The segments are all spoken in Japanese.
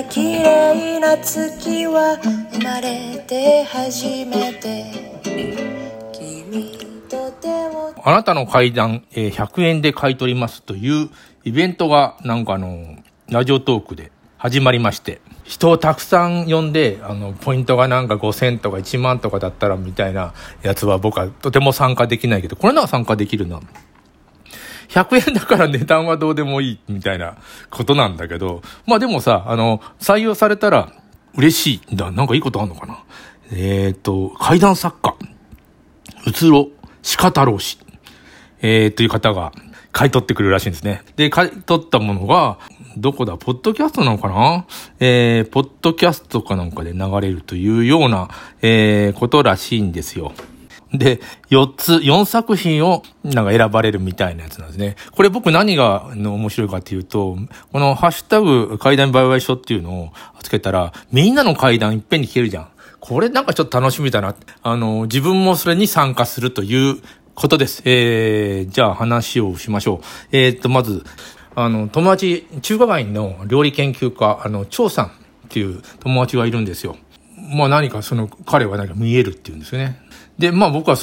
な綺麗な月は生まれて初めて君と手をあなたの怪談100円で買い取りますというイベントがなんかラジオトークで始まりまして、人をたくさん呼んでポイントがなんか5000とか1万とかだったらみたいなやつは僕はとても参加できないけど、これなら参加できるな。100円だから値段はどうでもいいみたいなことなんだけど、まあでもさ、採用されたら嬉しいんだ。なんかいいことあんのかな。怪談作家うつろ鹿太郎氏という方が買い取ってくるらしいんですね。で、買い取ったものがどこだ、ポッドキャストなのかな、ポッドキャストかなんかで流れるというような、ことらしいんですよ。で、4作品をなんか選ばれるみたいなやつなんですね。これ僕何が面白いかっていうと、このハッシュタグ怪談売買書っていうのをつけたら、みんなの怪談いっぺんに聞けるじゃん。これなんかちょっと楽しみだな。自分もそれに参加するということです。じゃあ話をしましょう。まず、友達、中華街の料理研究家、張さんっていう友達がいるんですよ。まあ何か彼は何か見えるっていうんですよね。で、まあ僕は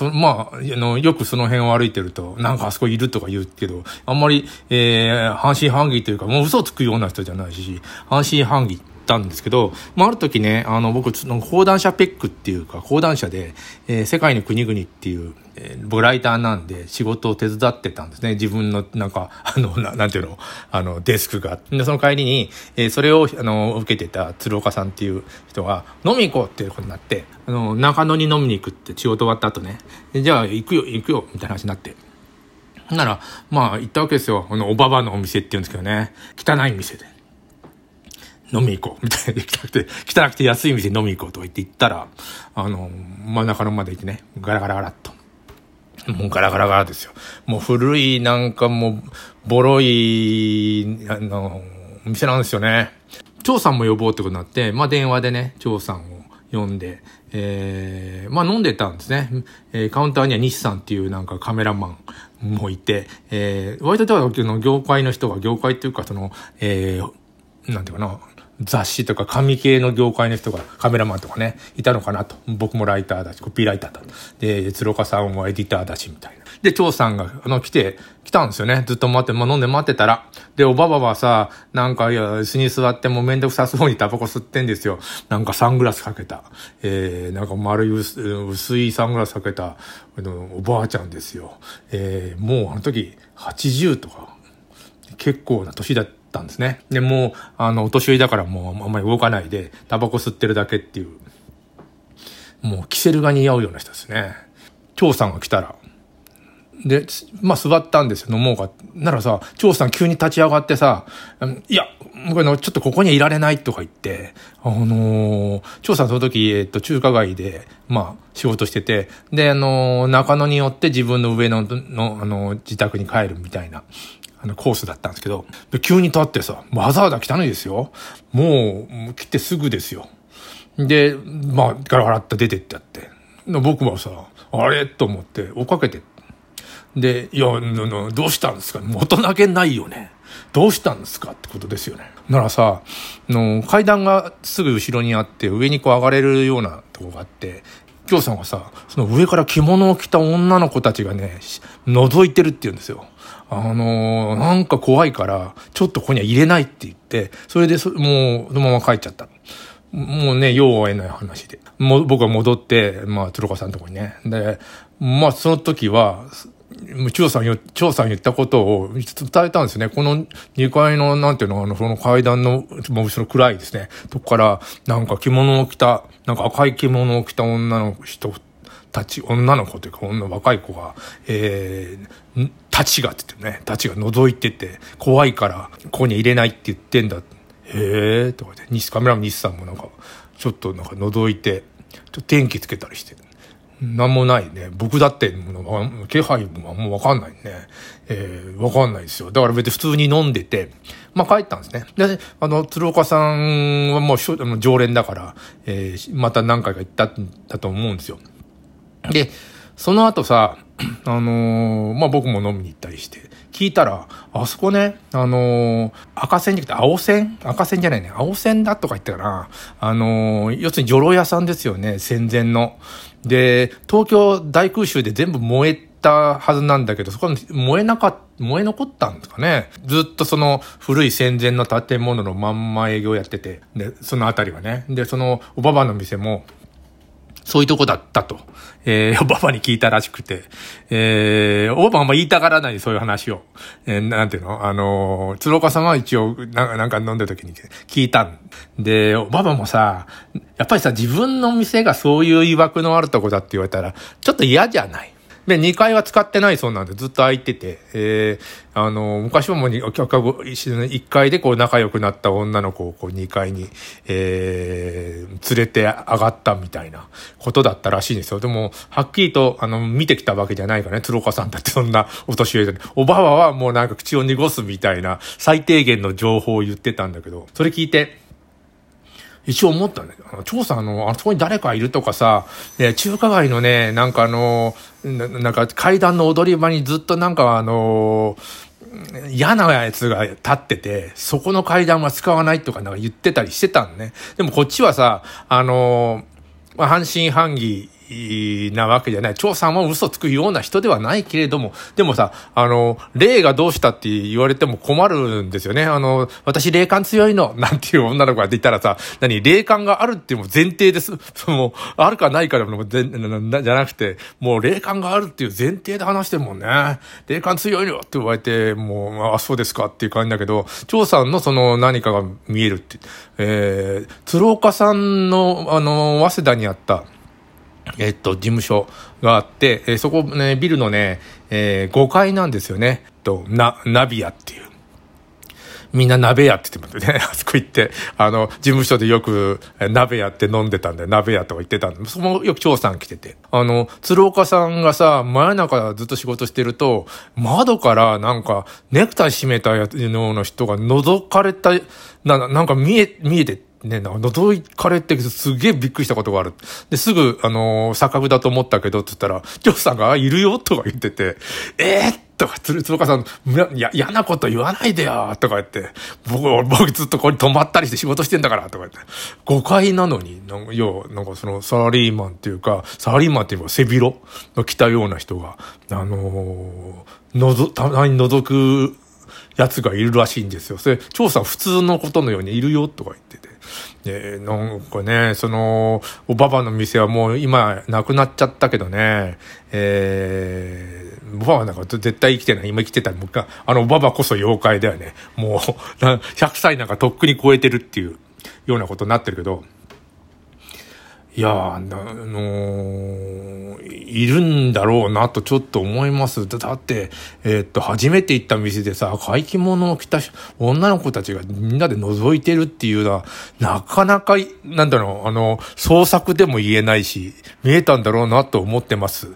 よくその辺を歩いてると、なんかあそこいるとか言うけど、あんまり、半信半疑というか、もう嘘をつくような人じゃないし、半信半疑たんですけど、まあ、ある時ね、僕、講談社ペックっていうか、講談社で、世界の国々っていう、僕ライターなんで仕事を手伝ってたんですね。自分の、なんか、なんていうの、デスクが。で、その帰りに、それを、受けてた鶴岡さんっていう人が、飲み行こうっていうことになって、中野に飲みに行くって、仕事終わった後ね、じゃあ行くよ、みたいな話になって。なら、まあ、行ったわけですよ。おばばのお店って言うんですけどね、汚い店で。飲み行こうみたいな、汚くて安い店に飲み行こうとか言って行ったら、真ん中のまで行ってね、ガラガラっと。もうガラガラですよ。もう古い、なんかもう、ボロい、お店なんですよね。張さんも呼ぼうってことになって、まあ電話でね、張さんを呼んで、まあ飲んでたんですね。カウンターには西さんっていうなんかカメラマンもいて、割とでは業界の人が、業界っていうかなんていうかな、雑誌とか紙系の業界の人がカメラマンとかね、いたのかなと。僕もライターだし、コピーライターだと。で、鶴岡さんもエディターだし、みたいな。で、張さんが、来たんですよね。ずっと待って、飲んで待ってたら。で、おばばはさ、なんか、いや、椅子に座ってもめんどくさそうにタバコ吸ってんですよ。なんかサングラスかけた。なんか丸い薄いサングラスかけた、おばあちゃんですよ。もうあの時、80とか、結構な年だった。ですね、でもうお年寄りだからもうあんまり動かないでタバコ吸ってるだけっていう、もうキセルが似合うような人ですね。張さんが来たらで、まあ座ったんですよ、飲もうかならさ、張さん急に立ち上がってさ、いや僕ちょっとここにはいられないとか言って、張さんその時、中華街でまあ仕事してて、で中野に寄って自分の上の自宅に帰るみたいなコースだったんですけど、急に立ってさ、わざわざ汚いですよ。もう来てすぐですよ。で、まあガラガラって出てっちゃって、僕はさ、あれと思って追っかけて、で、いやどうしたんですか。元投げないよね。どうしたんですかってことですよね。ならさ、階段がすぐ後ろにあって上にこう上がれるようなとこがあって。張さんがさ、その上から着物を着た女の子たちがね、覗いてるって言うんですよ。なんか怖いから、ちょっとここには入れないって言って、それでもう、そのまま帰っちゃった。もうね、よう会えない話で。もう僕は戻って、まあ、鶴岡さんのとこにね。で、まあ、その時は、張さん言ったことを伝えたんですね。この2階の、なんていうの、その階段の、もう後ろ暗いですね。とこから、なんか着物を着た、なんか赤い着物を着た女の子というか、若い子が、たちが覗いてて、怖いから、ここに入れないって言ってんだ。へー、とかで、カメラマン西さんもなんか、ちょっとなんか覗いて、ちょっと天気つけたりして。なんもないね。僕だって、気配ももうわかんないね。わかんないですよ。だから別に普通に飲んでて、まあ帰ったんですね。で、鶴岡さんはもう常連だから、また何回か行ったんだと思うんですよ。で、その後さ、僕も飲みに行ったりして、聞いたら、あそこね、赤線じゃなくて青線だとか言ったかな。要するに女郎屋さんですよね、戦前の。で、東京大空襲で全部燃えたはずなんだけど、そこは燃え残ったんですかね。ずっとその古い戦前の建物のまんま営業やってて、で、そのあたりはね。で、そのおばばの店も、そういうとこだったと、おばばに聞いたらしくて、おばばあんま言いたがらないそういう話を、なんていうの、鶴岡さんは一応なんか飲んでる時に聞いたんで、おばばもさ、やっぱりさ、自分の店がそういう曰くのあるとこだって言われたらちょっと嫌じゃない。で、2階は使ってないそうなんで、ずっと空いてて、昔はもう1階でこう仲良くなった女の子をこう2階に、連れて上がったみたいなことだったらしいんですよ。でも、はっきりと、見てきたわけじゃないからね、鶴岡さんだってそんなお年寄りで。おばあはもうなんか口を濁すみたいな最低限の情報を言ってたんだけど、それ聞いて、一応思ったね。調査あそこに誰かいるとかさ、中華街のね、なんかなんか階段の踊り場にずっとなんか嫌なやつが立ってて、そこの階段は使わないとかなんか言ってたりしてたんね。でもこっちはさ、半信半疑なわけじゃない。張さんは嘘つくような人ではないけれども、でもさ、霊がどうしたって言われても困るんですよね。私霊感強いのなんていう女の子が言ったらさ、霊感があるっていう前提です。もうあるかないかでもじゃなくて、もう霊感があるっていう前提で話してるもんね。霊感強いよって言われて、もうあそうですかっていう感じだけど、張さんのその何かが見えるって、鶴岡さんの早稲田にあった。事務所があって、そこね、ビルのね、5階なんですよね。ナビ屋っていう。みんな鍋屋って言ってますね。あそこ行って、事務所でよく鍋屋って飲んでたんで、鍋屋とか言ってたんで、そこもよく張さん来てて。鶴岡さんがさ、真夜中ずっと仕事してると、窓からなんか、ネクタイ締めたやつの人が覗かれた、なんか見えて、ね、覗かれてすげえびっくりしたことがある。で、すぐ、錯覚だと思ったけど、つったら、ジョーさんが、いるよとか言ってて、とか、鶴岡さん、嫌なこと言わないでよとか言って、僕ずっとここに泊まったりして仕事してんだからとか言って、5階なのに、なんかそのサラリーマンっていうか背広の着たような人が、たまに覗く、やつがいるらしいんですよ。それ、張さん普通のことのようにいるよとか言ってて。なんかね、おばばの店はもう今なくなっちゃったけどね、おばばなんか絶対生きてない。今生きてたらもう一回、おばばこそ妖怪だよね。もう、100歳なんかとっくに超えてるっていうようなことになってるけど、いや、いるんだろうなとちょっと思います。だって、初めて行った店でさ、赤い着物を着た女の子たちがみんなで覗いてるっていうのは、なかなか、創作でも言えないし、見えたんだろうなと思ってます。